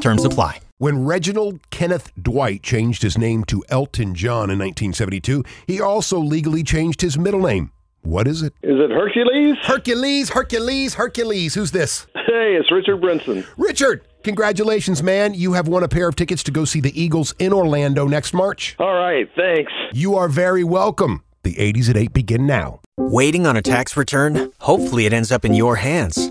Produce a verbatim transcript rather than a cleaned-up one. Terms apply. When Reginald Kenneth Dwight changed his name to Elton John in nineteen seventy-two, he also legally changed his middle name. What is it? Is it Hercules? Hercules, Hercules, Hercules. Who's this? Hey, it's Richard Branson. Richard! Congratulations, man. You have won a pair of tickets to go see the Eagles in Orlando next March. All right, thanks. You are very welcome. The eighties at eight begin now. Waiting on a tax return? Hopefully it ends up in your hands.